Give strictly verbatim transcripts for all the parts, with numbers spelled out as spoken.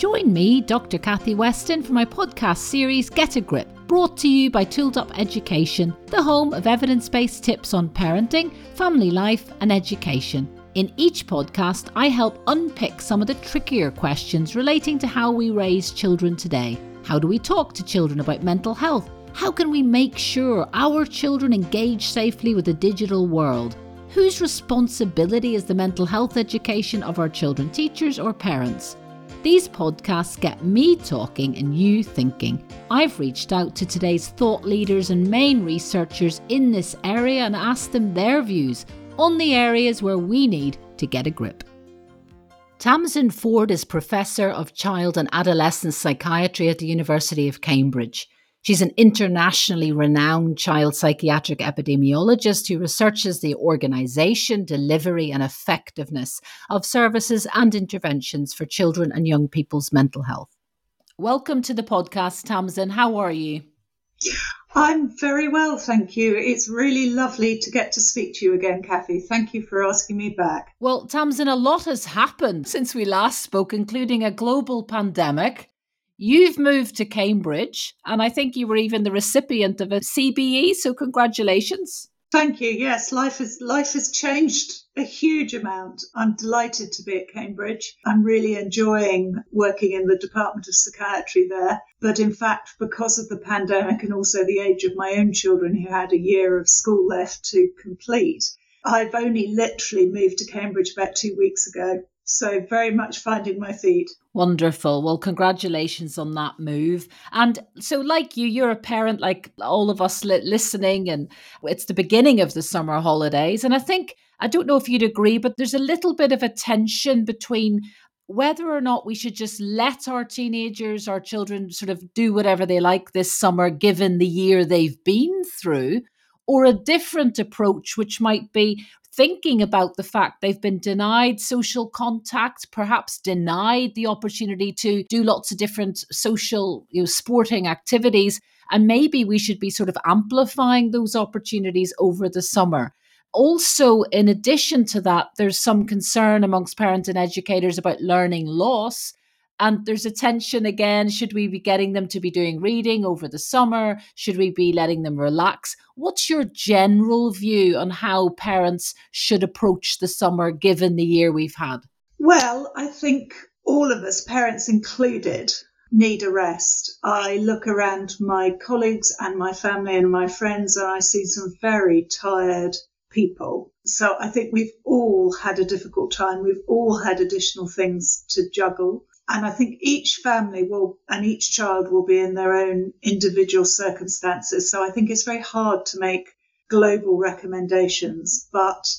Join me, Doctor Kathy Weston, for my podcast series Get a Grip, brought to you by Tooled Up Education, the home of evidence-based tips on parenting, family life and education. In each podcast, I help unpick some of the trickier questions relating to how we raise children today. How do we talk to children about mental health? How can we make sure our children engage safely with the digital world? Whose responsibility is the mental health education of our children, teachers or parents? These podcasts get me talking and you thinking. I've reached out to today's thought leaders and main researchers in this area and asked them their views on the areas where we need to get a grip. Tamsin Ford is Professor of Child and Adolescent Psychiatry at the University of Cambridge. She's an internationally renowned child psychiatric epidemiologist who researches the organisation, delivery and effectiveness of services and interventions for children and young people's mental health. Welcome to the podcast, Tamsin. How are you? I'm very well, thank you. It's really lovely to get to speak to you again, Kathy. Thank you for asking me back. Well, Tamsin, a lot has happened since we last spoke, including a global pandemic. You've moved to Cambridge, and I think you were even the recipient of a C B E, so congratulations. Thank you. Yes, life is life has changed a huge amount. I'm delighted to be at Cambridge. I'm really enjoying working in the Department of Psychiatry there. But in fact, because of the pandemic and also the age of my own children who had a year of school left to complete, I've only literally moved to Cambridge about two weeks ago. So very much finding my feet. Wonderful. Well, congratulations on that move. And so like you, you're a parent like all of us listening, and it's the beginning of the summer holidays. And I think, I don't know if you'd agree, but there's a little bit of a tension between whether or not we should just let our teenagers, our children sort of do whatever they like this summer, given the year they've been through, or a different approach, which might be thinking about the fact they've been denied social contact, perhaps denied the opportunity to do lots of different social, you know, sporting activities. And maybe we should be sort of amplifying those opportunities over the summer. Also, in addition to that, there's some concern amongst parents and educators about learning loss. And there's a tension again. Should we be getting them to be doing reading over the summer? Should we be letting them relax? What's your general view on how parents should approach the summer given the year we've had? Well, I think all of us, parents included, need a rest. I look around my colleagues and my family and my friends and I see some very tired people. So I think we've all had a difficult time. We've all had additional things to juggle. And I think each family will and each child will be in their own individual circumstances. So I think it's very hard to make global recommendations, but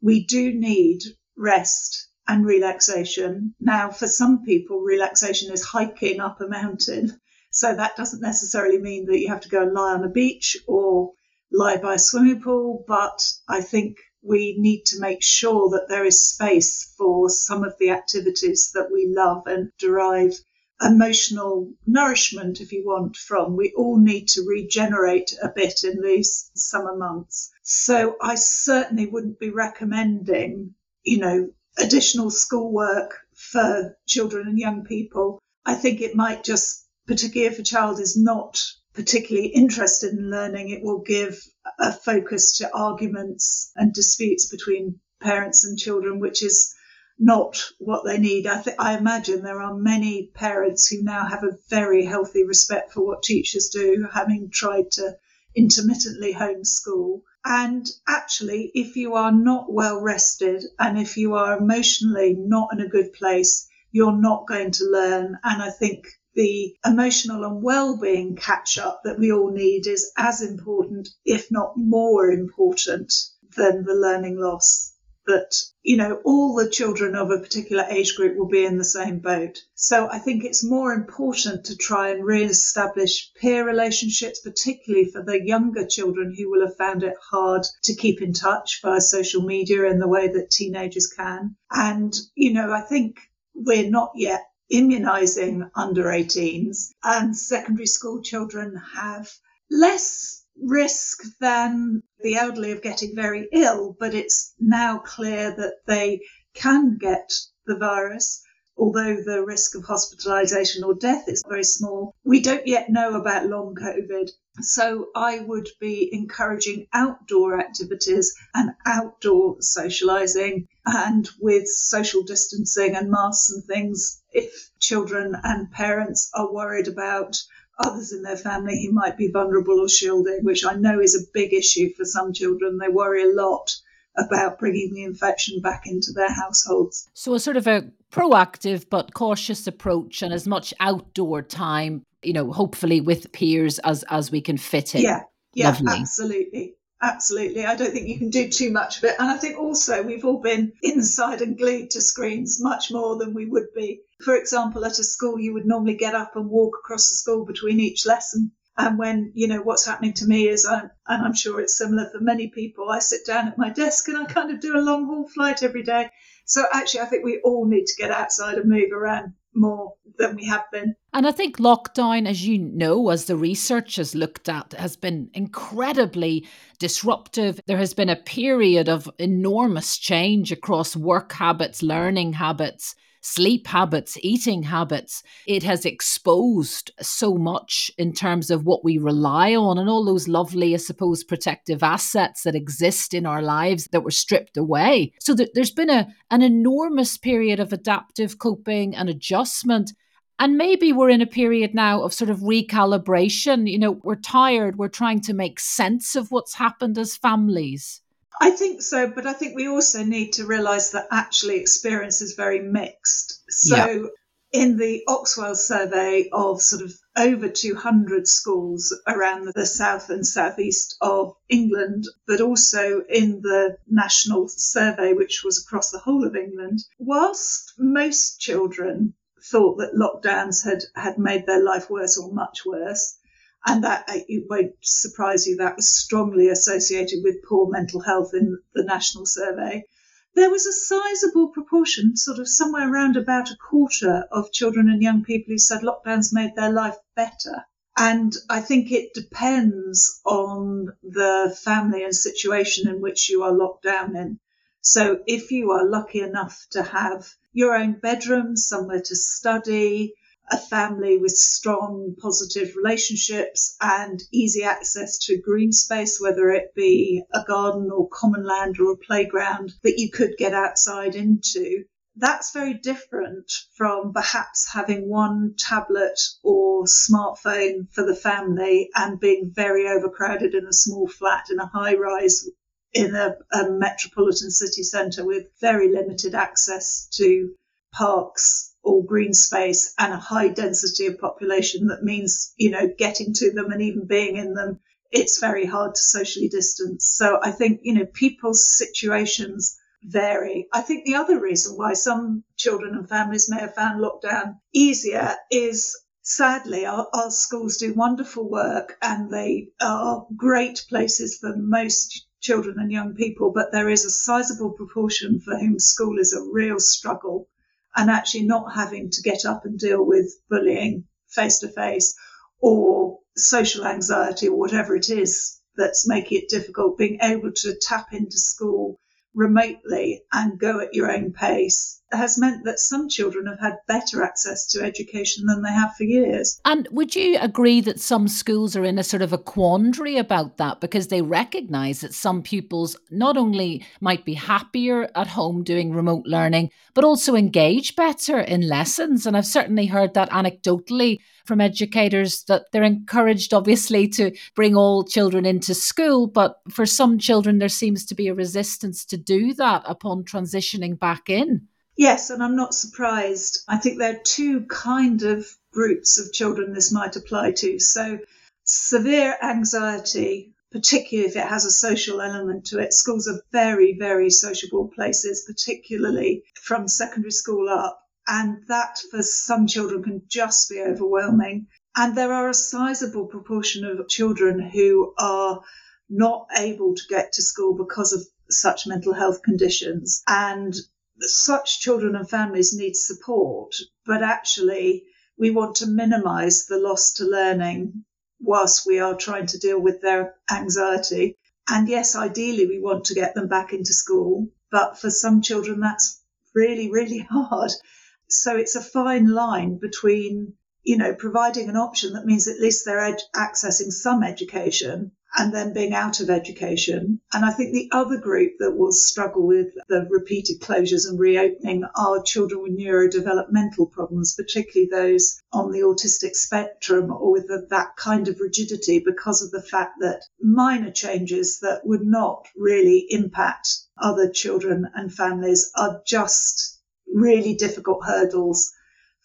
we do need rest and relaxation. Now, for some people, relaxation is hiking up a mountain. So that doesn't necessarily mean that you have to go and lie on a beach or lie by a swimming pool. But I think we need to make sure that there is space for some of the activities that we love and derive emotional nourishment, if you want, from. We all need to regenerate a bit in these summer months. So I certainly wouldn't be recommending, you know, additional schoolwork for children and young people. I think it might just, particularly if a child is not particularly interested in learning, it will give a focus to arguments and disputes between parents and children, which is not what they need. I th- I imagine there are many parents who now have a very healthy respect for what teachers do, having tried to intermittently homeschool. And actually, if you are not well rested and if you are emotionally not in a good place, you're not going to learn. And I think the emotional and well-being catch-up that we all need is as important, if not more important, than the learning loss. That, you know, all the children of a particular age group will be in the same boat. So I think it's more important to try and re-establish peer relationships, particularly for the younger children who will have found it hard to keep in touch via social media in the way that teenagers can. And, you know, I think we're not yet immunising under eighteens, and secondary school children have less risk than the elderly of getting very ill, but it's now clear that they can get the virus. although the risk of hospitalisation or death is very small, we don't yet know about long COVID. So I would be encouraging outdoor activities and outdoor socialising, and with social distancing and masks and things, if children and parents are worried about others in their family who might be vulnerable or shielding, which I know is a big issue for some children. They worry a lot about bringing the infection back into their households. So a sort of a proactive but cautious approach, and as much outdoor time, you know, hopefully with peers as, as we can fit in. Yeah, yeah, Lovely. absolutely. Absolutely. I don't think you can do too much of it. And I think also we've all been inside and glued to screens much more than we would be. For example, at a school, you would normally get up and walk across the school between each lesson. And when, you know, what's happening to me is, I'm, and I'm sure it's similar for many people, I sit down at my desk and I kind of do a long haul flight every day. So actually, I think we all need to get outside and move around more than we have been. And I think lockdown, as you know, as the research has looked at, has been incredibly disruptive. There has been a period of enormous change across work habits, learning habits, sleep habits, eating habits. It has exposed so much in terms of what we rely on and all those lovely, I suppose, protective assets that exist in our lives that were stripped away. So th- there's been a, an enormous period of adaptive coping and adjustment. And maybe we're in a period now of sort of recalibration. You know, we're tired. We're trying to make sense of what's happened as families. I think so, but I think we also need to realise that actually experience is very mixed. So yeah. In the Oxwell survey of sort of over two hundred schools around the south and southeast of England, but also in the national survey, which was across the whole of England, whilst most children thought that lockdowns had, had made their life worse or much worse, and that, it won't surprise you, that was strongly associated with poor mental health in the national survey. There was a sizable proportion, sort of somewhere around about a quarter of children and young people who said lockdowns made their life better. And I think it depends on the family and situation in which you are locked down in. So if you are lucky enough to have your own bedroom, somewhere to study, a family with strong, positive relationships and easy access to green space, whether it be a garden or common land or a playground that you could get outside into, that's very different from perhaps having one tablet or smartphone for the family and being very overcrowded in a small flat in a high rise in a, a metropolitan city centre with very limited access to parks or green space and a high density of population that means, you know, getting to them and even being in them, it's very hard to socially distance. So I think, you know, people's situations vary. I think the other reason why some children and families may have found lockdown easier is, sadly, our, our schools do wonderful work and they are great places for most children and young people, but there is a sizable proportion for whom school is a real struggle. And actually not having to get up and deal with bullying face-to-face or social anxiety or whatever it is that's making it difficult, being able to tap into school remotely and go at your own pace has meant that some children have had better access to education than they have for years. And would you agree that some schools are in a sort of a quandary about that because they recognise that some pupils not only might be happier at home doing remote learning, but also engage better in lessons? And I've certainly heard that anecdotally from educators that they're encouraged, obviously, to bring all children into school. But for some children, there seems to be a resistance to do that upon transitioning back in. Yes, and I'm not surprised. I think there are two kind of groups of children this might apply to. So severe anxiety, particularly if it has a social element to it. Schools are very, very sociable places, particularly from secondary school up. And that for some children can just be overwhelming. And there are a sizable proportion of children who are not able to get to school because of such mental health conditions. And such children and families need support, but actually we want to minimise the loss to learning whilst we are trying to deal with their anxiety. And yes, ideally we want to get them back into school, but for some children that's really, really hard. So it's a fine line between, you know, providing an option that means at least they're ed- accessing some education and then being out of education. And I think the other group that will struggle with the repeated closures and reopening are children with neurodevelopmental problems, particularly those on the autistic spectrum or with the, that kind of rigidity, because of the fact that minor changes that would not really impact other children and families are just really difficult hurdles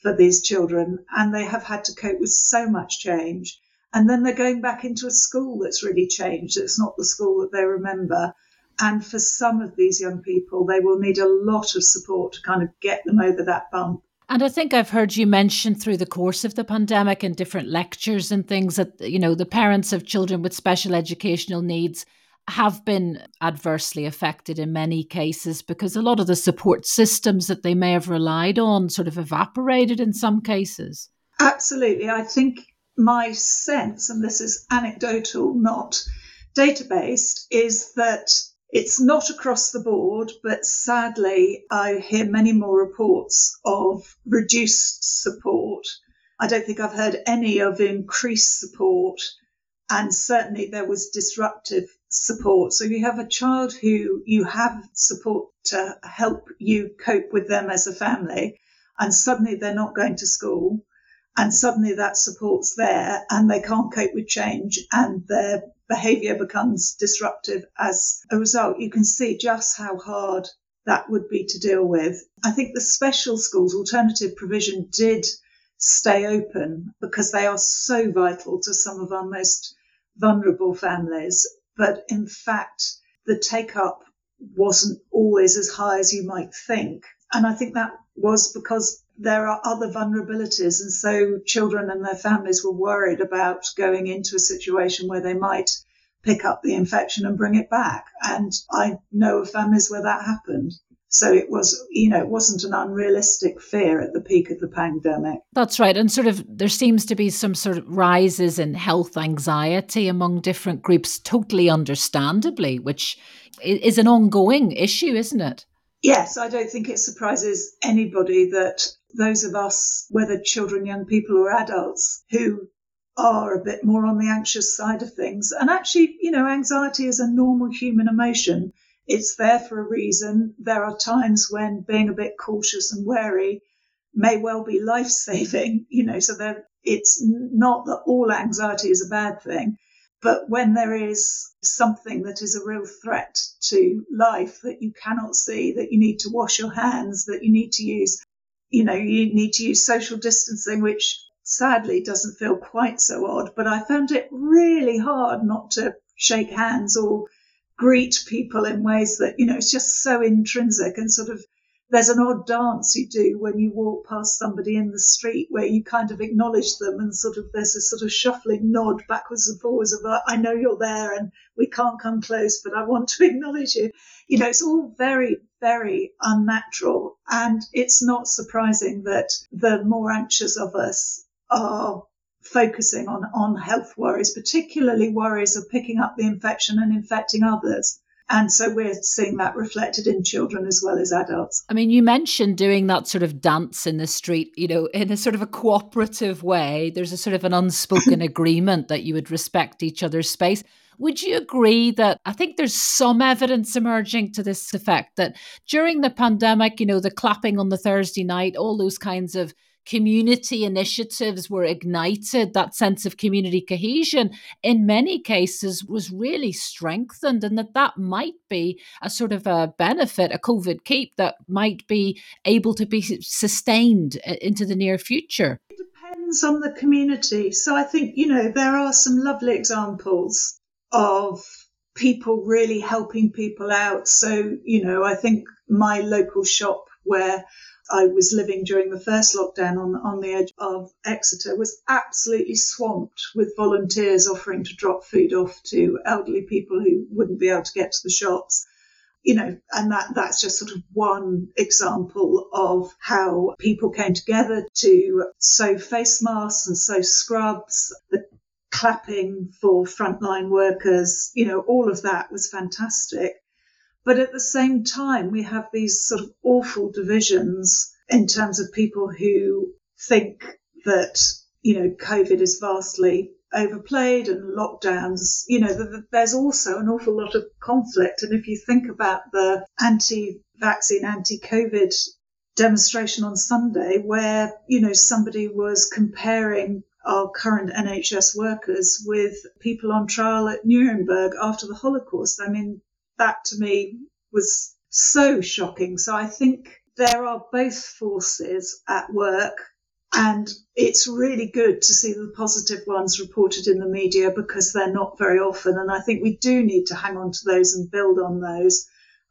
for these children. And they have had to cope with so much change. And then they're going back into a school that's really changed. It's not the school that they remember. And for some of these young people, they will need a lot of support to kind of get them over that bump. And I think I've heard you mention through the course of the pandemic in different lectures and things that, you know, the parents of children with special educational needs have been adversely affected in many cases because a lot of the support systems that they may have relied on sort of evaporated in some cases. Absolutely. I think my sense, and this is anecdotal, not data-based, is that it's not across the board, but sadly, I hear many more reports of reduced support. I don't think I've heard any of increased support, and certainly there was disruptive support. So you have a child who you have support to help you cope with them as a family, and suddenly they're not going to school. And suddenly that support's there and they can't cope with change and their behaviour becomes disruptive as a result. You can see just how hard that would be to deal with. I think the special schools, alternative provision, did stay open because they are so vital to some of our most vulnerable families. But in fact, the take-up wasn't always as high as you might think. And I think that was because there are other vulnerabilities. And so children and their families were worried about going into a situation where they might pick up the infection and bring it back. And I know of families where that happened. So it was, you know, it wasn't an unrealistic fear at the peak of the pandemic. That's right. And sort of there seems to be some sort of rises in health anxiety among different groups, totally understandably, which is an ongoing issue, isn't it? Yes, I don't think it surprises anybody that those of us, whether children, young people or adults, who are a bit more on the anxious side of things, and actually, you know, anxiety is a normal human emotion. It's there for a reason. There are times when being a bit cautious and wary may well be life-saving, you know, so that it's not that all anxiety is a bad thing. But when there is something that is a real threat to life that you cannot see, that you need to wash your hands, that you need to use, you know, you need to use social distancing, which sadly doesn't feel quite so odd. But I found it really hard not to shake hands or greet people in ways that, you know, it's just so intrinsic and sort of there's an odd dance you do when you walk past somebody in the street where you kind of acknowledge them and sort of there's a sort of shuffling nod backwards and forwards of, I know you're there and we can't come close, but I want to acknowledge you. You know, it's all very, very unnatural. And it's not surprising that the more anxious of us are focusing on, on health worries, particularly worries of picking up the infection and infecting others. And so we're seeing that reflected in children as well as adults. I mean, you mentioned doing that sort of dance in the street, you know, in a sort of a cooperative way. There's a sort of an unspoken agreement that you would respect each other's space. Would you agree that I think there's some evidence emerging to this effect that during the pandemic, you know, the clapping on the Thursday night, all those kinds of community initiatives were ignited, that sense of community cohesion in many cases was really strengthened, and that that might be a sort of a benefit, a COVID keep that might be able to be sustained into the near future? It depends on the community. So I think, you know, there are some lovely examples of people really helping people out. So, you know, I think my local shop where I was living during the first lockdown on, on the edge of Exeter was absolutely swamped with volunteers offering to drop food off to elderly people who wouldn't be able to get to the shops. You know, and that, that's just sort of one example of how people came together to sew face masks and sew scrubs, the clapping for frontline workers, you know, all of that was fantastic. But at the same time, we have these sort of awful divisions in terms of people who think that, you know, COVID is vastly overplayed and lockdowns, you know, th- th- there's also an awful lot of conflict. And if you think about the anti-vaccine, anti-COVID demonstration on Sunday, where, you know, somebody was comparing our current N H S workers with people on trial at Nuremberg after the Holocaust. I mean, that to me was so shocking. So I think there are both forces at work, and it's really good to see the positive ones reported in the media because they're not very often. And I think we do need to hang on to those and build on those.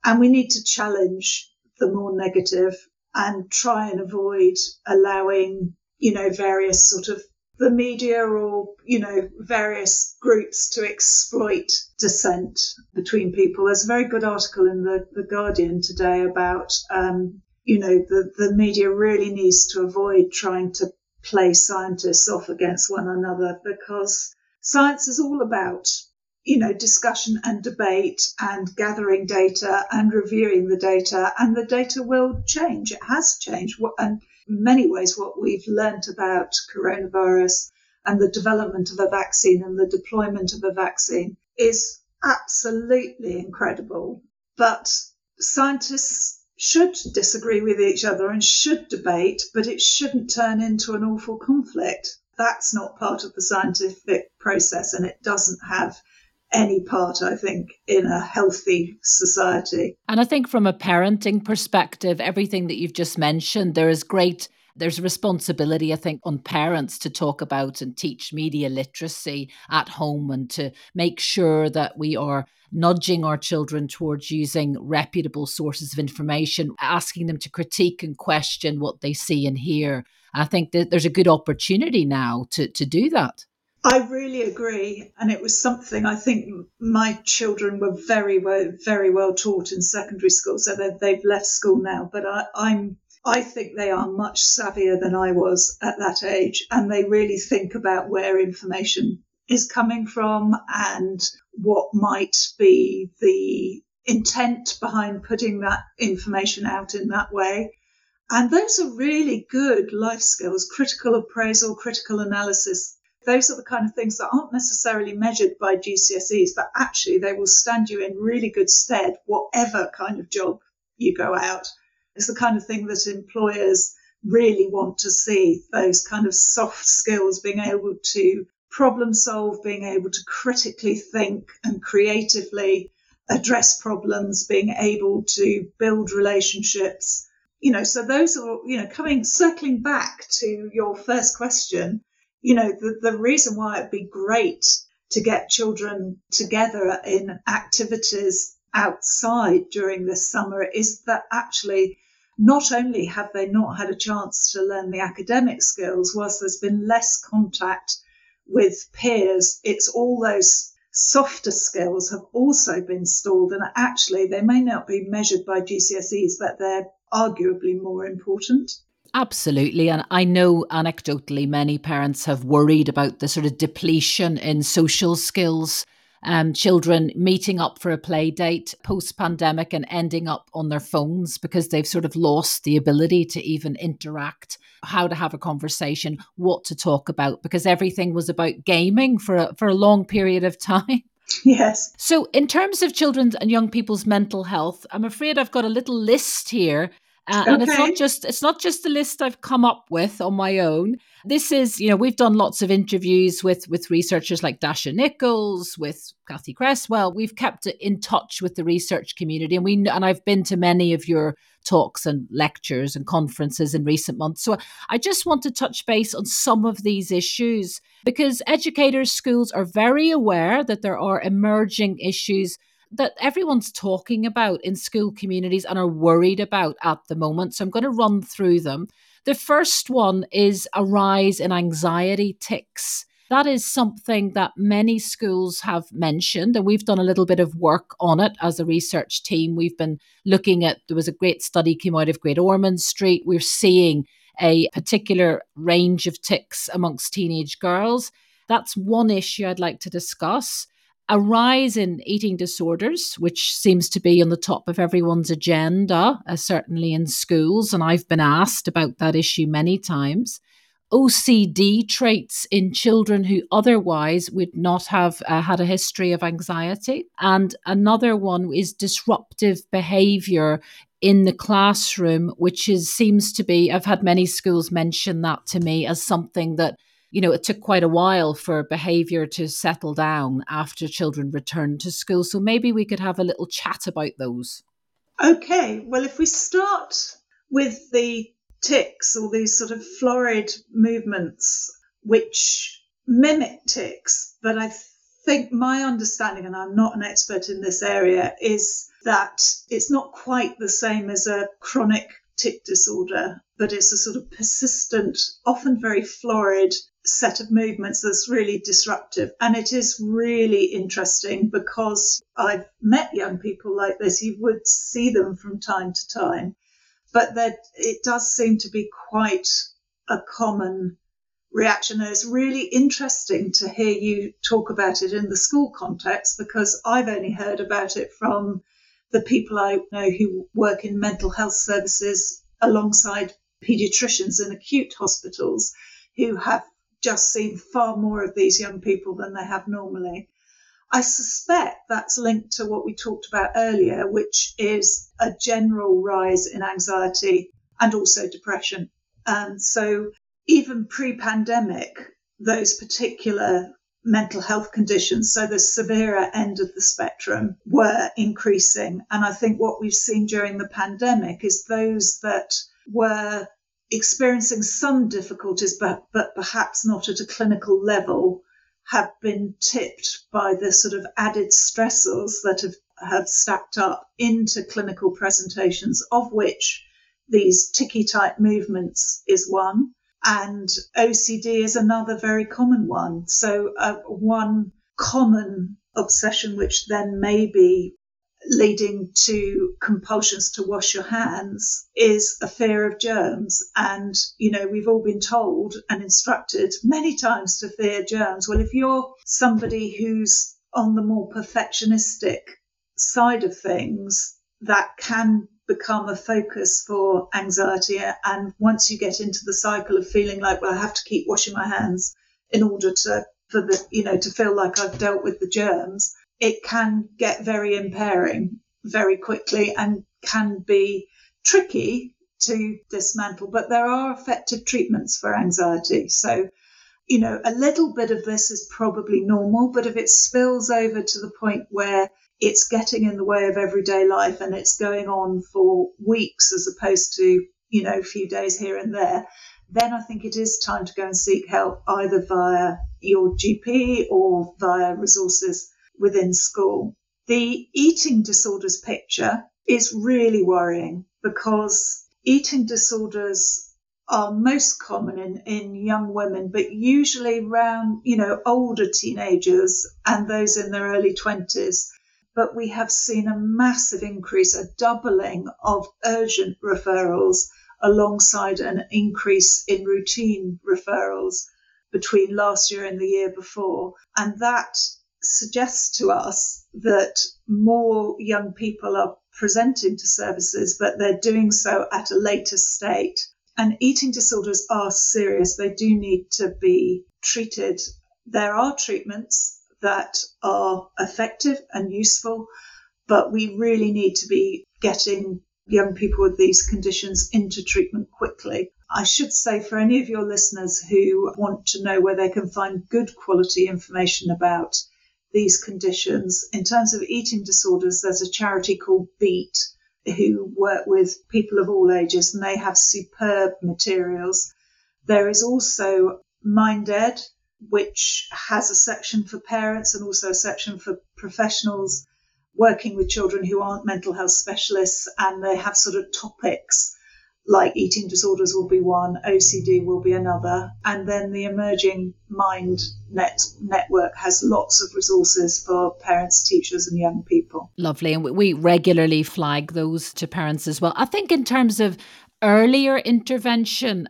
And we need to challenge the more negative and try and avoid allowing, you know, various sort of the media or, you know, various groups to exploit dissent between people. There's a very good article in the, the Guardian today about, um, you know, the, the media really needs to avoid trying to play scientists off against one another, because science is all about, you know, discussion and debate and gathering data and reviewing the data, and the data will change. It has changed. And many ways what we've learnt about coronavirus and the development of a vaccine and the deployment of a vaccine is absolutely incredible. But scientists should disagree with each other and should debate, but it shouldn't turn into an awful conflict. That's not part of the scientific process, and it doesn't have any part, I think, in a healthy society. And I think from a parenting perspective, everything that you've just mentioned, there is great, there's responsibility, I think, on parents to talk about and teach media literacy at home and to make sure that we are nudging our children towards using reputable sources of information, asking them to critique and question what they see and hear. I think that there's a good opportunity now to, to do that. I really agree. And it was something I think my children were very, well, very well taught in secondary school. So they've left school now. But I, I'm, I think they are much savvier than I was at that age. And they really think about where information is coming from and what might be the intent behind putting that information out in that way. And those are really good life skills: critical appraisal, critical analysis. Those are the kind of things that aren't necessarily measured by G C S Es, but actually they will stand you in really good stead, whatever kind of job you go out. It's the kind of thing that employers really want to see, those kind of soft skills, being able to problem solve, being able to critically think and creatively address problems, being able to build relationships. You know, so those are, you know, coming, circling back to your first question. You know, the, the reason why it'd be great to get children together in activities outside during this summer is that actually not only have they not had a chance to learn the academic skills, whilst there's been less contact with peers, it's all those softer skills have also been stalled. And actually, they may not be measured by G C S Es, but they're arguably more important. Absolutely. And I know anecdotally many parents have worried about the sort of depletion in social skills. Um, children meeting up for a play date post-pandemic and ending up on their phones because they've sort of lost the ability to even interact, how to have a conversation, what to talk about, because everything was about gaming for a, for a long period of time. Yes. So in terms of children's and young people's mental health, I'm afraid I've got a little list here. Uh, and okay. it's not just it's not just the list I've come up with on my own. This is, you know, we've done lots of interviews with with researchers like Dasha Nichols, with Kathy Cresswell. We've kept in touch with the research community, and we and I've been to many of your talks and lectures and conferences in recent months. So I just want to touch base on some of these issues, because educators, schools are very aware that there are emerging issues that everyone's talking about in school communities and are worried about at the moment. So I'm going to run through them. The first one is a rise in anxiety tics. That is something that many schools have mentioned, and we've done a little bit of work on it as a research team. We've been looking at, there was a great study came out of Great Ormond Street. We're seeing a particular range of tics amongst teenage girls. That's one issue I'd like to discuss. a rise in eating disorders, which seems to be on the top of everyone's agenda, uh, certainly in schools. And I've been asked about that issue many times. O C D traits in children who otherwise would not have uh, had a history of anxiety. And another one is disruptive behavior in the classroom, which is seems to be, I've had many schools mention that to me as something that, you know, it took quite a while for behavior to settle down after children returned to school. So maybe we could have a little chat about those. Okay, well, if we start with the tics, all these sort of florid movements, which mimic tics, but I think my understanding, and I'm not an expert in this area, is that it's not quite the same as a chronic tic disorder, but it's a sort of persistent, often very florid set of movements that's really disruptive. And it is really interesting because I've met young people like this. You would see them from time to time, but that it does seem to be quite a common reaction. And it's really interesting to hear you talk about it in the school context, because I've only heard about it from the people I know who work in mental health services alongside paediatricians in acute hospitals, who have just seen far more of these young people than they have normally. I suspect that's linked to what we talked about earlier, which is a general rise in anxiety and also depression. And so even pre-pandemic, those particular mental health conditions, so the severer end of the spectrum, were increasing. And I think what we've seen during the pandemic is those that were experiencing some difficulties, but, but perhaps not at a clinical level, have been tipped by the sort of added stressors that have, have stacked up into clinical presentations, of which these ticky type movements is one, and O C D is another very common one. So uh, one common obsession, which then may be leading to compulsions to wash your hands, is a fear of germs. And, you know, we've all been told and instructed many times to fear germs. Well, if you're somebody who's on the more perfectionistic side of things, that can become a focus for anxiety. And once you get into the cycle of feeling like, well, I have to keep washing my hands in order to, for the, you know, to feel like I've dealt with the germs, it can get very impairing very quickly and can be tricky to dismantle. But there are effective treatments for anxiety. So, you know, a little bit of this is probably normal, but if it spills over to the point where it's getting in the way of everyday life and it's going on for weeks as opposed to, you know, a few days here and there, then I think it is time to go and seek help, either via your G P or via resources within school. The eating disorders picture is really worrying, because eating disorders are most common in, in young women, but usually around, you know, older teenagers and those in their early twenties. But we have seen a massive increase, a doubling of urgent referrals alongside an increase in routine referrals between last year and the year before. And that suggests to us that more young people are presenting to services, but they're doing so at a later state. And eating disorders are serious. They do need to be treated. There are treatments that are effective and useful, but we really need to be getting young people with these conditions into treatment quickly. I should say, for any of your listeners who want to know where they can find good quality information about these conditions, in terms of eating disorders, there's a charity called Beat who work with people of all ages, and they have superb materials. There is also MindEd, which has a section for parents and also a section for professionals working with children who aren't mental health specialists, and they have sort of topics like eating disorders will be one, O C D will be another. And then the Emerging Mind Net-Network has lots of resources for parents, teachers and young people. Lovely. And we regularly flag those to parents as well. I think in terms of earlier intervention.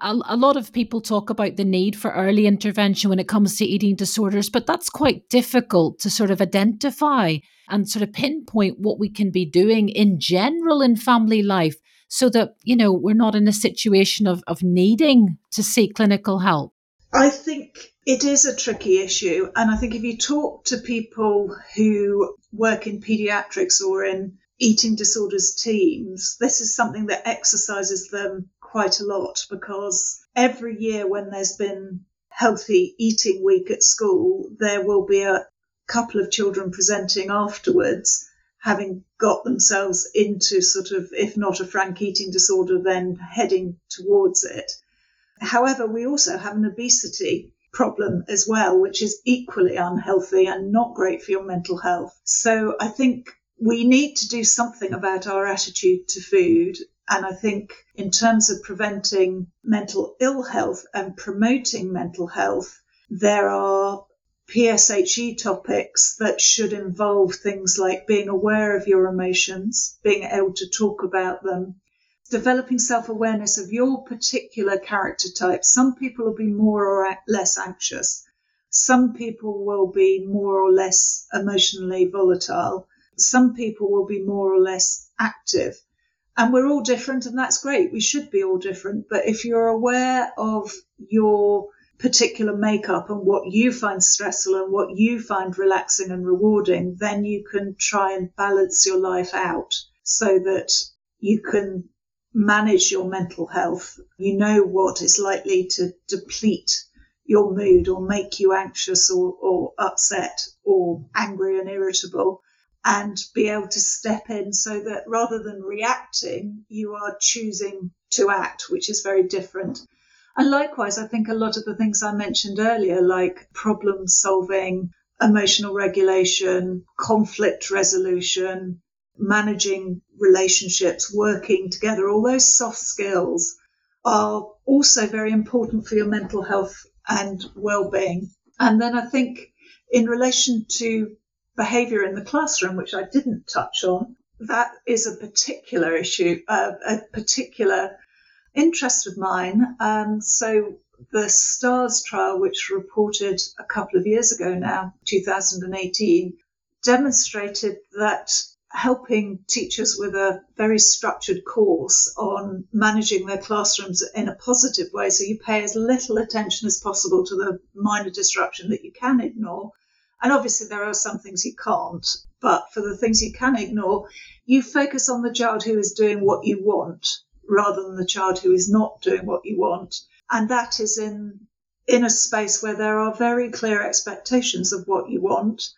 A, a lot of people talk about the need for early intervention when it comes to eating disorders, but that's quite difficult to sort of identify and sort of pinpoint what we can be doing in general in family life so that, you know, we're not in a situation of, of needing to seek clinical help. I think it is a tricky issue. And I think if you talk to people who work in paediatrics or in eating disorders teams, this is something that exercises them quite a lot, because every year when there's been healthy eating week at school, there will be a couple of children presenting afterwards having got themselves into sort of, if not a frank eating disorder, then heading towards it. However, we also have an obesity problem as well, which is equally unhealthy and not great for your mental health. So I think we need to do something about our attitude to food. And I think in terms of preventing mental ill health and promoting mental health, there are P S H E topics that should involve things like being aware of your emotions, being able to talk about them, developing self-awareness of your particular character type. Some people will be more or less anxious. Some people will be more or less emotionally volatile. Some people will be more or less active. And we're all different, and that's great. We should be all different. But if you're aware of your particular makeup and what you find stressful and what you find relaxing and rewarding, then you can try and balance your life out so that you can manage your mental health. You know what is likely to deplete your mood or make you anxious or, or upset or angry and irritable, and be able to step in so that rather than reacting, you are choosing to act, which is very different. And likewise, I think a lot of the things I mentioned earlier, like problem solving, emotional regulation, conflict resolution, managing relationships, working together, all those soft skills are also very important for your mental health and well-being. And then I think in relation to behaviour in the classroom, which I didn't touch on, that is a particular issue, uh, a particular interest of mine. Um, so the STARS trial, which reported a couple of years ago now, two thousand eighteen, demonstrated that helping teachers with a very structured course on managing their classrooms in a positive way, so you pay as little attention as possible to the minor disruption that you can ignore. And obviously there are some things you can't, but for the things you can ignore, you focus on the child who is doing what you want rather than the child who is not doing what you want. And that is in, in a space where there are very clear expectations of what you want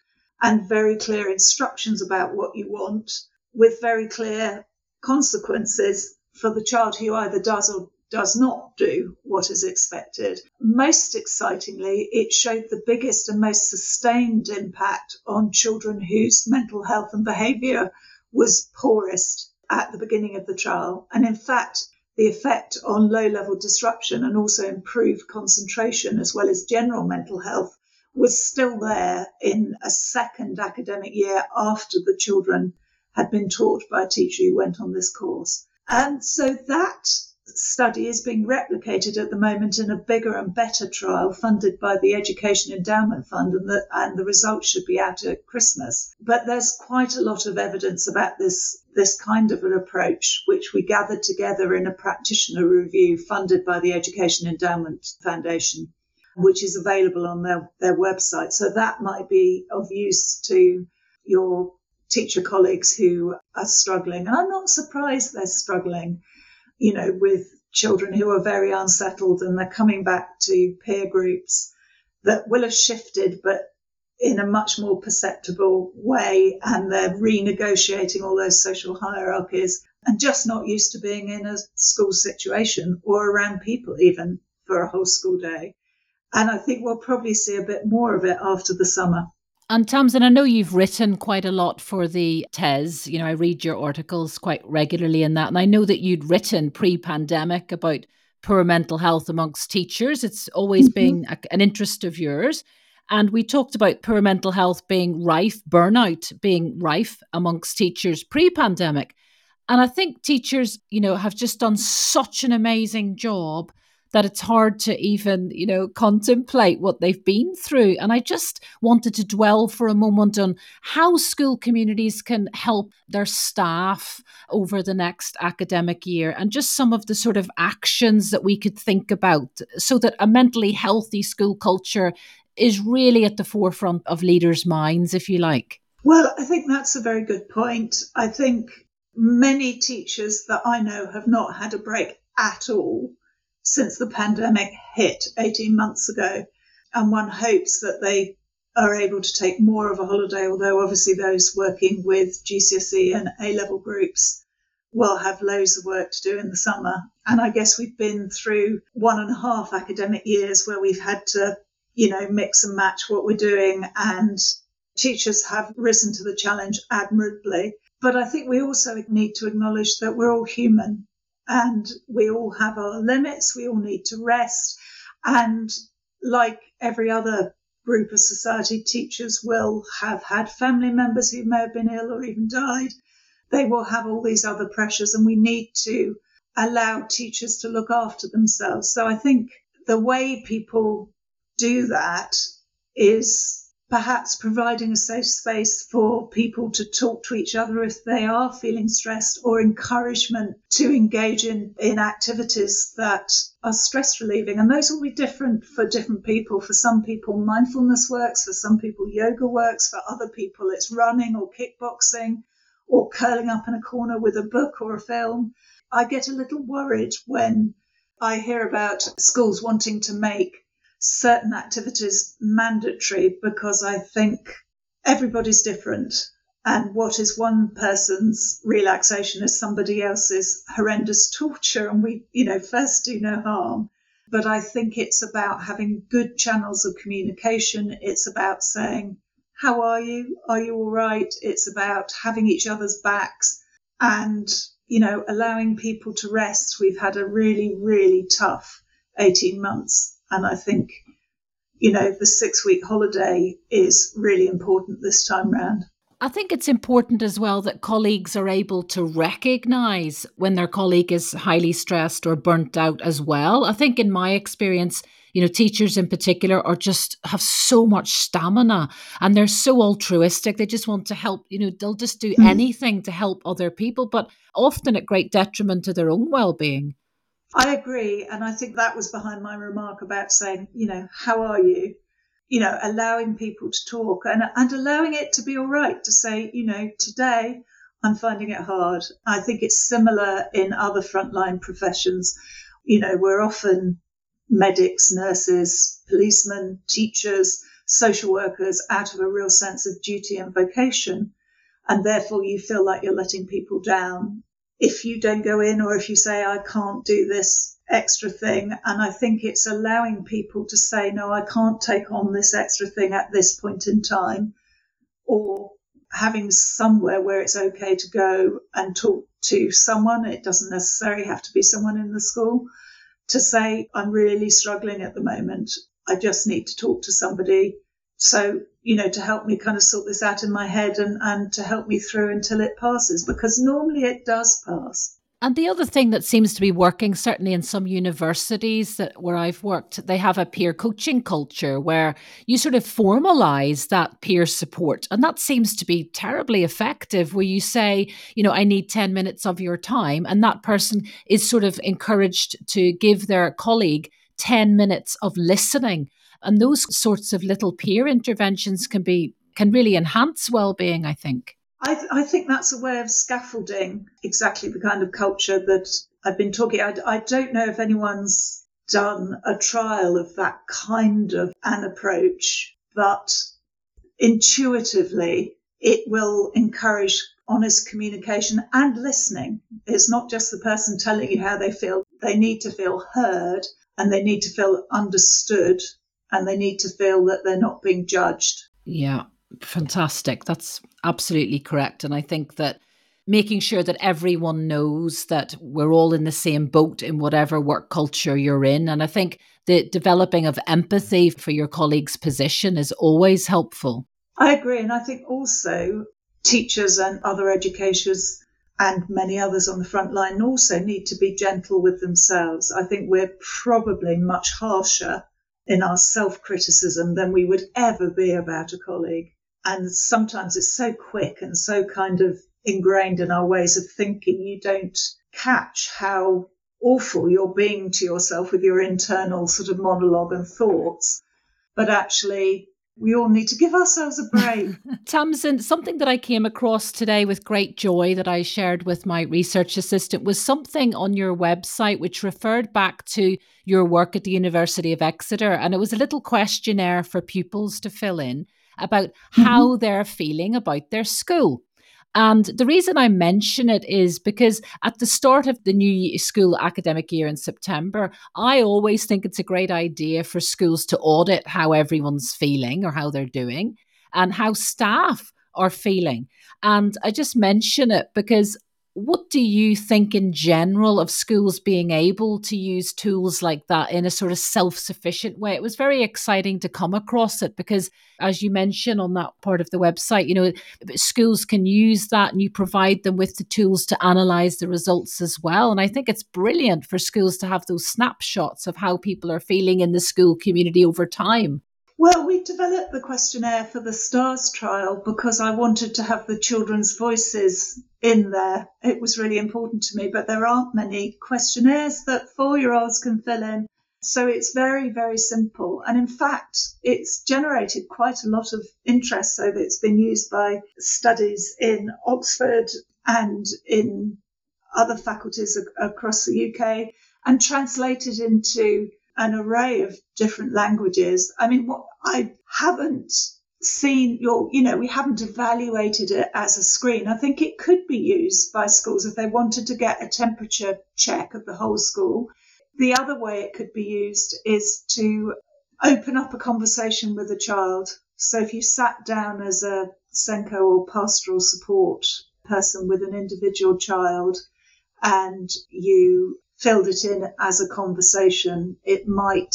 and very clear instructions about what you want, with very clear consequences for the child who either does or does not do what is expected. Most excitingly, it showed the biggest and most sustained impact on children whose mental health and behaviour was poorest at the beginning of the trial. And in fact, the effect on low-level disruption and also improved concentration as well as general mental health was still there in a second academic year after the children had been taught by a teacher who went on this course. And so that study is being replicated at the moment in a bigger and better trial funded by the Education Endowment Fund, and the, and the results should be out at Christmas. But there's quite a lot of evidence about this, this kind of an approach, which we gathered together in a practitioner review funded by the Education Endowment Foundation, which is available on their, their website. So that might be of use to your teacher colleagues who are struggling. And I'm not surprised they're struggling. You know, with children who are very unsettled and they're coming back to peer groups that will have shifted, but in a much more perceptible way. And they're renegotiating all those social hierarchies and just not used to being in a school situation or around people even for a whole school day. And I think we'll probably see a bit more of it after the summer. And Tamsin, I know you've written quite a lot for the T E S. You know, I read your articles quite regularly in that. And I know that you'd written pre-pandemic about poor mental health amongst teachers. It's always been a, an interest of yours. And we talked about poor mental health being rife, burnout being rife amongst teachers pre-pandemic. And I think teachers, you know, have just done such an amazing job that it's hard to even, you know, contemplate what they've been through. And I just wanted to dwell for a moment on how school communities can help their staff over the next academic year and just some of the sort of actions that we could think about so that a mentally healthy school culture is really at the forefront of leaders' minds, if you like. Well, I think that's a very good point. I think many teachers that I know have not had a break at all since the pandemic hit eighteen months ago. And one hopes that they are able to take more of a holiday, although obviously those working with G C S E and A-level groups will have loads of work to do in the summer. And I guess we've been through one and a half academic years where we've had to, you know, mix and match what we're doing. And teachers have risen to the challenge admirably. But I think we also need to acknowledge that we're all human. And we all have our limits, we all need to rest. And like every other group of society, teachers will have had family members who may have been ill or even died. They will have all these other pressures, and we need to allow teachers to look after themselves. So I think the way people do that is perhaps providing a safe space for people to talk to each other if they are feeling stressed, or encouragement to engage in, in activities that are stress relieving. And those will be different for different people. For some people, mindfulness works. For some people, yoga works. For other people, it's running or kickboxing or curling up in a corner with a book or a film. I get a little worried when I hear about schools wanting to make certain activities mandatory, because I think everybody's different, and what is one person's relaxation is somebody else's horrendous torture. And we, you know, first do no harm, but I think it's about having good channels of communication. It's about saying, how are you? Are you all right? It's about having each other's backs and, you know, allowing people to rest. We've had a really, really tough eighteen months. And I think, you know, the six-week holiday is really important this time round. I think it's important as well that colleagues are able to recognise when their colleague is highly stressed or burnt out as well. I think in my experience, you know, teachers in particular are just have so much stamina, and they're so altruistic. They just want to help, you know, they'll just do mm. anything to help other people, but often at great detriment to their own well-being. I agree. And I think that was behind my remark about saying, you know, how are you? You know, allowing people to talk and, and allowing it to be all right to say, you know, today I'm finding it hard. I think it's similar in other frontline professions. You know, we're often medics, nurses, policemen, teachers, social workers out of a real sense of duty and vocation. And therefore you feel like you're letting people down if you don't go in, or if you say, I can't do this extra thing. And I think it's allowing people to say, no, I can't take on this extra thing at this point in time, or having somewhere where it's okay to go and talk to someone. It doesn't necessarily have to be someone in the school, to say, I'm really struggling at the moment. I just need to talk to somebody. So, you know, to help me kind of sort this out in my head and, and to help me through until it passes, because normally it does pass. And the other thing that seems to be working, certainly in some universities that where I've worked, they have a peer coaching culture where you sort of formalise that peer support. And that seems to be terribly effective, where you say, you know, I need ten minutes of your time. And that person is sort of encouraged to give their colleague ten minutes of listening. And those sorts of little peer interventions can be can really enhance well-being, I think. I, th- I think that's a way of scaffolding exactly the kind of culture that I've been talking about. I, I don't know if anyone's done a trial of that kind of an approach, but intuitively it will encourage honest communication and listening. It's not just the person telling you how they feel. They need to feel heard, and they need to feel understood, and they need to feel that they're not being judged. Yeah, fantastic. That's absolutely correct. And I think that making sure that everyone knows that we're all in the same boat in whatever work culture you're in. And I think the developing of empathy for your colleague's position is always helpful. I agree. And I think also teachers and other educators and many others on the front line also need to be gentle with themselves. I think we're probably much harsher in our self-criticism than we would ever be about a colleague. And sometimes it's so quick and so kind of ingrained in our ways of thinking, you don't catch how awful you're being to yourself with your internal sort of monologue and thoughts. But actually, we all need to give ourselves a break. Tamsin, something that I came across today with great joy that I shared with my research assistant was something on your website which referred back to your work at the University of Exeter. And it was a little questionnaire for pupils to fill in about mm-hmm. how they're feeling about their school. And the reason I mention it is because at the start of the new school academic year in September, I always think it's a great idea for schools to audit how everyone's feeling or how they're doing and how staff are feeling. And I just mention it because what do you think in general of schools being able to use tools like that in a sort of self-sufficient way? It was very exciting to come across it because, as you mentioned on that part of the website, you know, schools can use that and you provide them with the tools to analyze the results as well. And I think it's brilliant for schools to have those snapshots of how people are feeling in the school community over time. Well, we developed the questionnaire for the STARS trial because I wanted to have the children's voices in there. It was really important to me, but there aren't many questionnaires that four-year-olds can fill in. So it's very, very simple. And in fact, it's generated quite a lot of interest, so that it's been used by studies in Oxford and in other faculties across the U K and translated into an array of different languages. I mean, what I haven't seen your, you know, we haven't evaluated it as a screen. I think it could be used by schools if they wanted to get a temperature check of the whole school. The other way it could be used is to open up a conversation with a child. So if you sat down as a SENCO or pastoral support person with an individual child and you filled it in as a conversation, it might,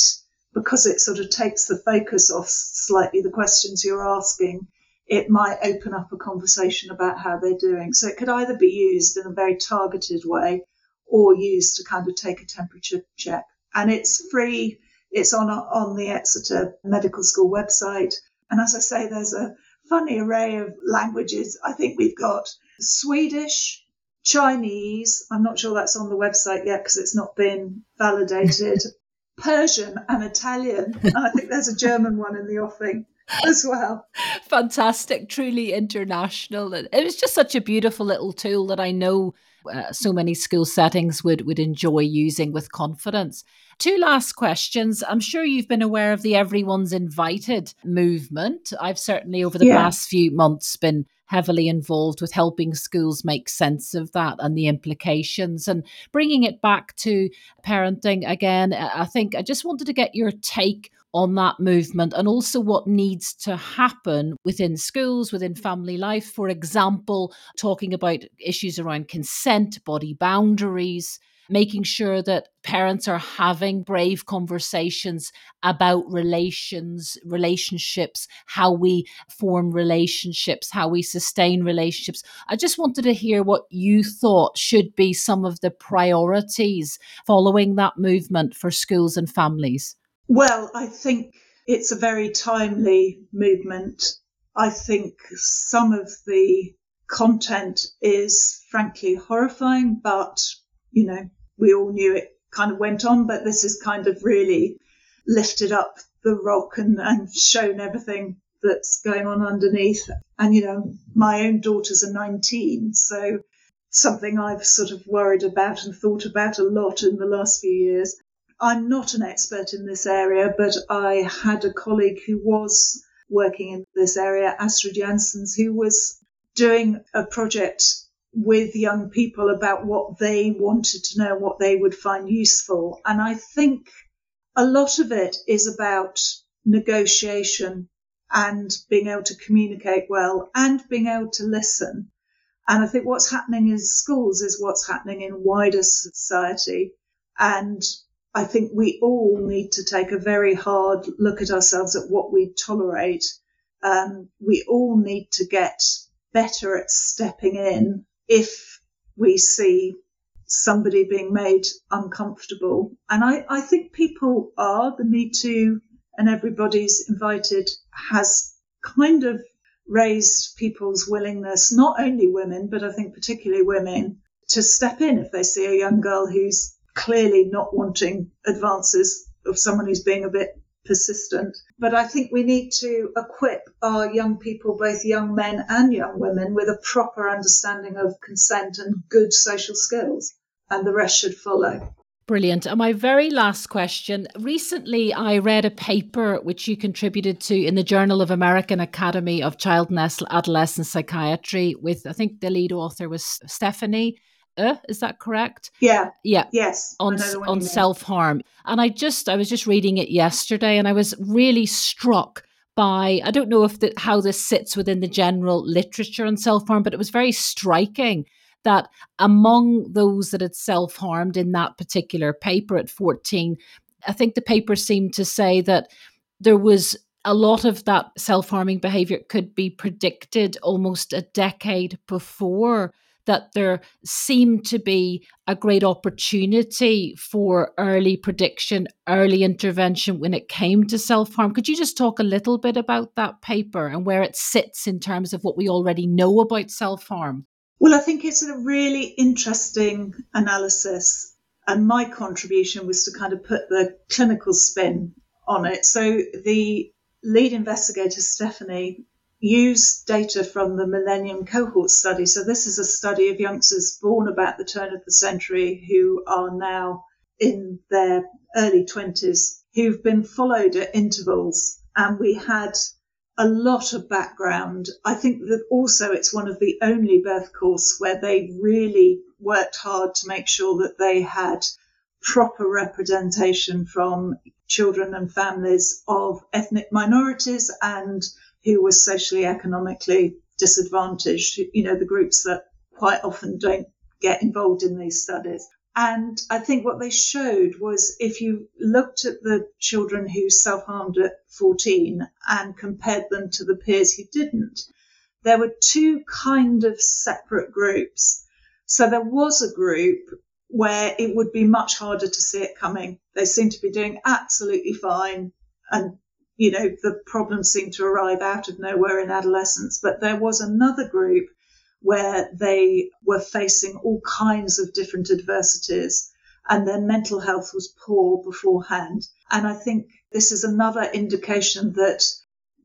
because it sort of takes the focus off slightly the questions you're asking, it might open up a conversation about how they're doing. So it could either be used in a very targeted way or used to kind of take a temperature check. And it's free. It's on, on the Exeter Medical School website. And as I say, there's a funny array of languages. I think we've got Swedish, Chinese, I'm not sure that's on the website yet because it's not been validated, Persian and Italian. And I think there's a German one in the offing as well. Fantastic, truly international. It was just such a beautiful little tool that I know uh, so many school settings would, would enjoy using with confidence. Two last questions. I'm sure you've been aware of the Everyone's Invited movement. I've certainly over the yeah. past few months been heavily involved with helping schools make sense of that and the implications and bringing it back to parenting again. I think I just wanted to get your take on that movement and also what needs to happen within schools, within family life, for example, talking about issues around consent, body boundaries, making sure that parents are having brave conversations about relations, relationships, how we form relationships, how we sustain relationships. I just wanted to hear what you thought should be some of the priorities following that movement for schools and families. Well, I think it's a very timely movement. I think some of the content is frankly horrifying, but you know, we all knew it kind of went on, but this is kind of really lifted up the rock and, and shown everything that's going on underneath. And, you know, my own daughters are nineteen, so something I've sort of worried about and thought about a lot in the last few years. I'm not an expert in this area, but I had a colleague who was working in this area, Astrid Janssens, who was doing a project with young people about what they wanted to know, what they would find useful. And I think a lot of it is about negotiation and being able to communicate well and being able to listen. And I think what's happening in schools is what's happening in wider society. And I think we all need to take a very hard look at ourselves, at what we tolerate. Um, we all need to get better at stepping in if we see somebody being made uncomfortable. And I, I think people are, the Me Too and Everybody's Invited has kind of raised people's willingness, not only women, but I think particularly women, to step in if they see a young girl who's clearly not wanting advances of someone who's being a bit persistent. But I think we need to equip our young people, both young men and young women, with a proper understanding of consent and good social skills, and the rest should follow. Brilliant. And my very last question. Recently, I read a paper which you contributed to in the Journal of American Academy of Child and Adolescent Psychiatry with, I think the lead author was Stephanie. Uh, is that correct? Yeah. Yeah. Yes. On on self-harm. And I just, I was just reading it yesterday and I was really struck by, I don't know if the, how this sits within the general literature on self-harm, but it was very striking that among those that had self-harmed in that particular paper at fourteen, I think the paper seemed to say that there was a lot of that self-harming behavior could be predicted almost a decade before, that there seemed to be a great opportunity for early prediction, early intervention when it came to self-harm. Could you just talk a little bit about that paper and where it sits in terms of what we already know about self-harm? Well, I think it's a really interesting analysis, and my contribution was to kind of put the clinical spin on it. So the lead investigator, Stephanie, used data from the Millennium Cohort Study. So this is a study of youngsters born about the turn of the century who are now in their early twenties, who've been followed at intervals, and we had a lot of background. I think that also it's one of the only birth course where they really worked hard to make sure that they had proper representation from children and families of ethnic minorities and who were socially, economically disadvantaged, you know, the groups that quite often don't get involved in these studies. And I think what they showed was if you looked at the children who self-harmed at fourteen and compared them to the peers who didn't, there were two kind of separate groups. So there was a group where it would be much harder to see it coming. They seemed to be doing absolutely fine. And, you know, the problems seemed to arrive out of nowhere in adolescence. But there was another group where they were facing all kinds of different adversities and their mental health was poor beforehand. And I think this is another indication that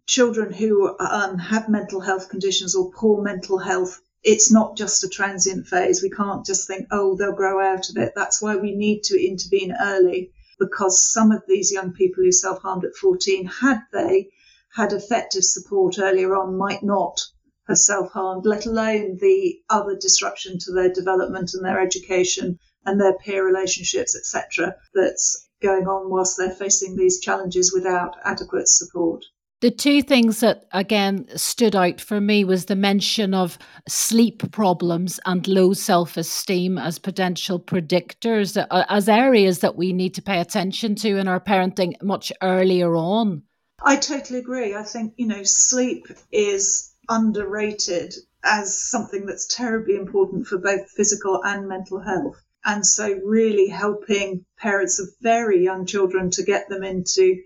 children who um, have mental health conditions or poor mental health, it's not just a transient phase. We can't just think, oh, they'll grow out of it. That's why we need to intervene early, because some of these young people who self-harmed at fourteen, had they had effective support earlier on, might not have self-harmed, let alone the other disruption to their development and their education and their peer relationships, et cetera, that's going on whilst they're facing these challenges without adequate support. The two things that, again, stood out for me was the mention of sleep problems and low self-esteem as potential predictors, as areas that we need to pay attention to in our parenting much earlier on. I totally agree. I think, you know, sleep is underrated as something that's terribly important for both physical and mental health. And so really helping parents of very young children to get them into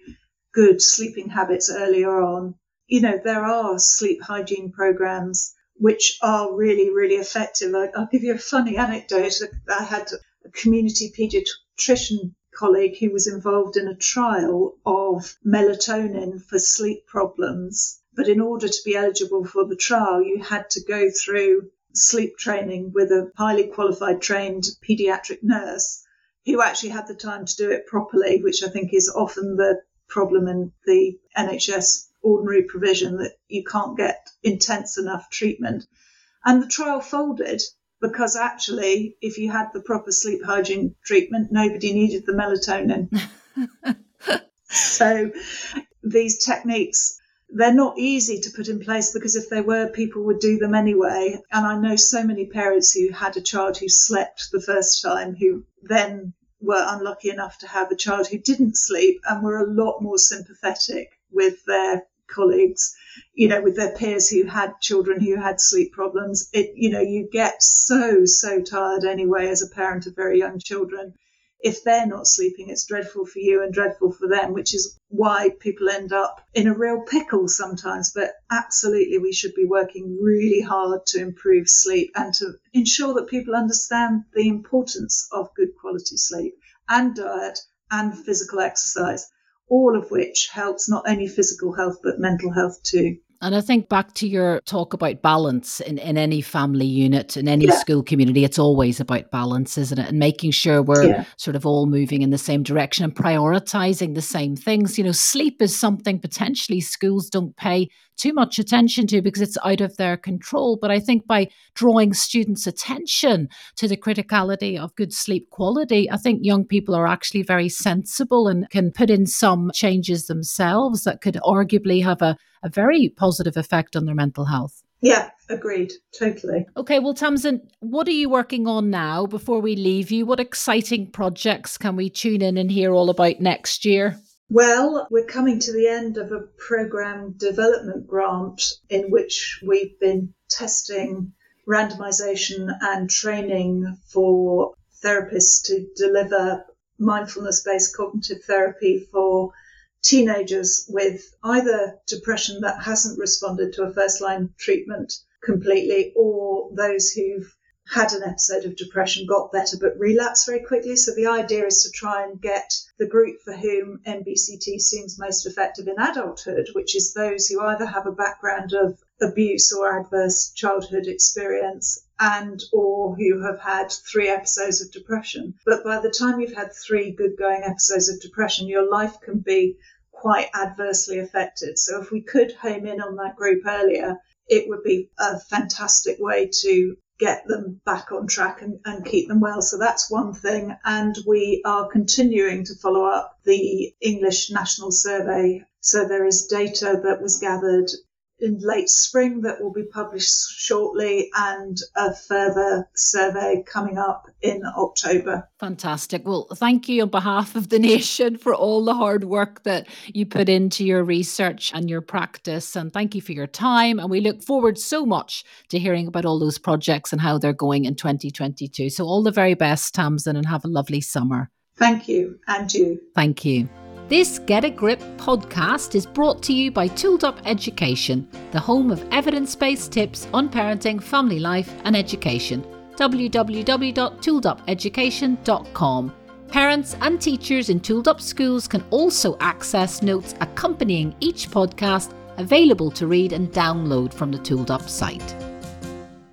good sleeping habits earlier on. You know, there are sleep hygiene programs which are really, really effective. I'll give you a funny anecdote. I had a community paediatrician colleague who was involved in a trial of melatonin for sleep problems. But in order to be eligible for the trial, you had to go through sleep training with a highly qualified, trained paediatric nurse who actually had the time to do it properly, which I think is often the problem in the N H S ordinary provision, that you can't get intense enough treatment. And the trial folded because actually, if you had the proper sleep hygiene treatment, nobody needed the melatonin. So these techniques, they're not easy to put in place, because if they were, people would do them anyway. And I know so many parents who had a child who slept the first time, who then were unlucky enough to have a child who didn't sleep, and were a lot more sympathetic with their colleagues, you know, with their peers who had children who had sleep problems. It, you know, you get so, so tired anyway as a parent of very young children. If they're not sleeping, it's dreadful for you and dreadful for them, which is why people end up in a real pickle sometimes. But absolutely, we should be working really hard to improve sleep and to ensure that people understand the importance of good quality sleep and diet and physical exercise, all of which helps not only physical health, but mental health too. And I think back to your talk about balance in, in any family unit, in any yeah. school community, it's always about balance, isn't it? And making sure we're yeah. sort of all moving in the same direction and prioritizing the same things. You know, sleep is something potentially schools don't pay too much attention to because it's out of their control. But I think by drawing students' attention to the criticality of good sleep quality, I think young people are actually very sensible and can put in some changes themselves that could arguably have a a very positive effect on their mental health. Yeah, agreed, totally. Okay, well, Tamsin, what are you working on now before we leave you? What exciting projects can we tune in and hear all about next year? Well, we're coming to the end of a programme development grant in which we've been testing randomisation and training for therapists to deliver mindfulness-based cognitive therapy for teenagers with either depression that hasn't responded to a first-line treatment completely, or those who've had an episode of depression, got better, but relapsed very quickly. So the idea is to try and get the group for whom M B C T seems most effective in adulthood, which is those who either have a background of abuse or adverse childhood experience and or who have had three episodes of depression. But by the time you've had three good going episodes of depression, your life can be quite adversely affected. So if we could home in on that group earlier, it would be a fantastic way to get them back on track and, and keep them well. So that's one thing. And we are continuing to follow up the English National Survey. So there is data that was gathered in late spring that will be published shortly, and a further survey coming up in October. Fantastic. Well, thank you on behalf of the nation for all the hard work that you put into your research and your practice. And thank you for your time. And we look forward so much to hearing about all those projects and how they're going in twenty twenty-two. So all the very best, Tamsin, and have a lovely summer. Thank you. And you. Thank you. This Get a Grip podcast is brought to you by Tooled Up Education, the home of evidence-based tips on parenting, family life and education. w w w dot tooled up education dot com. Parents and teachers in Tooled Up schools can also access notes accompanying each podcast, available to read and download from the Tooled Up site.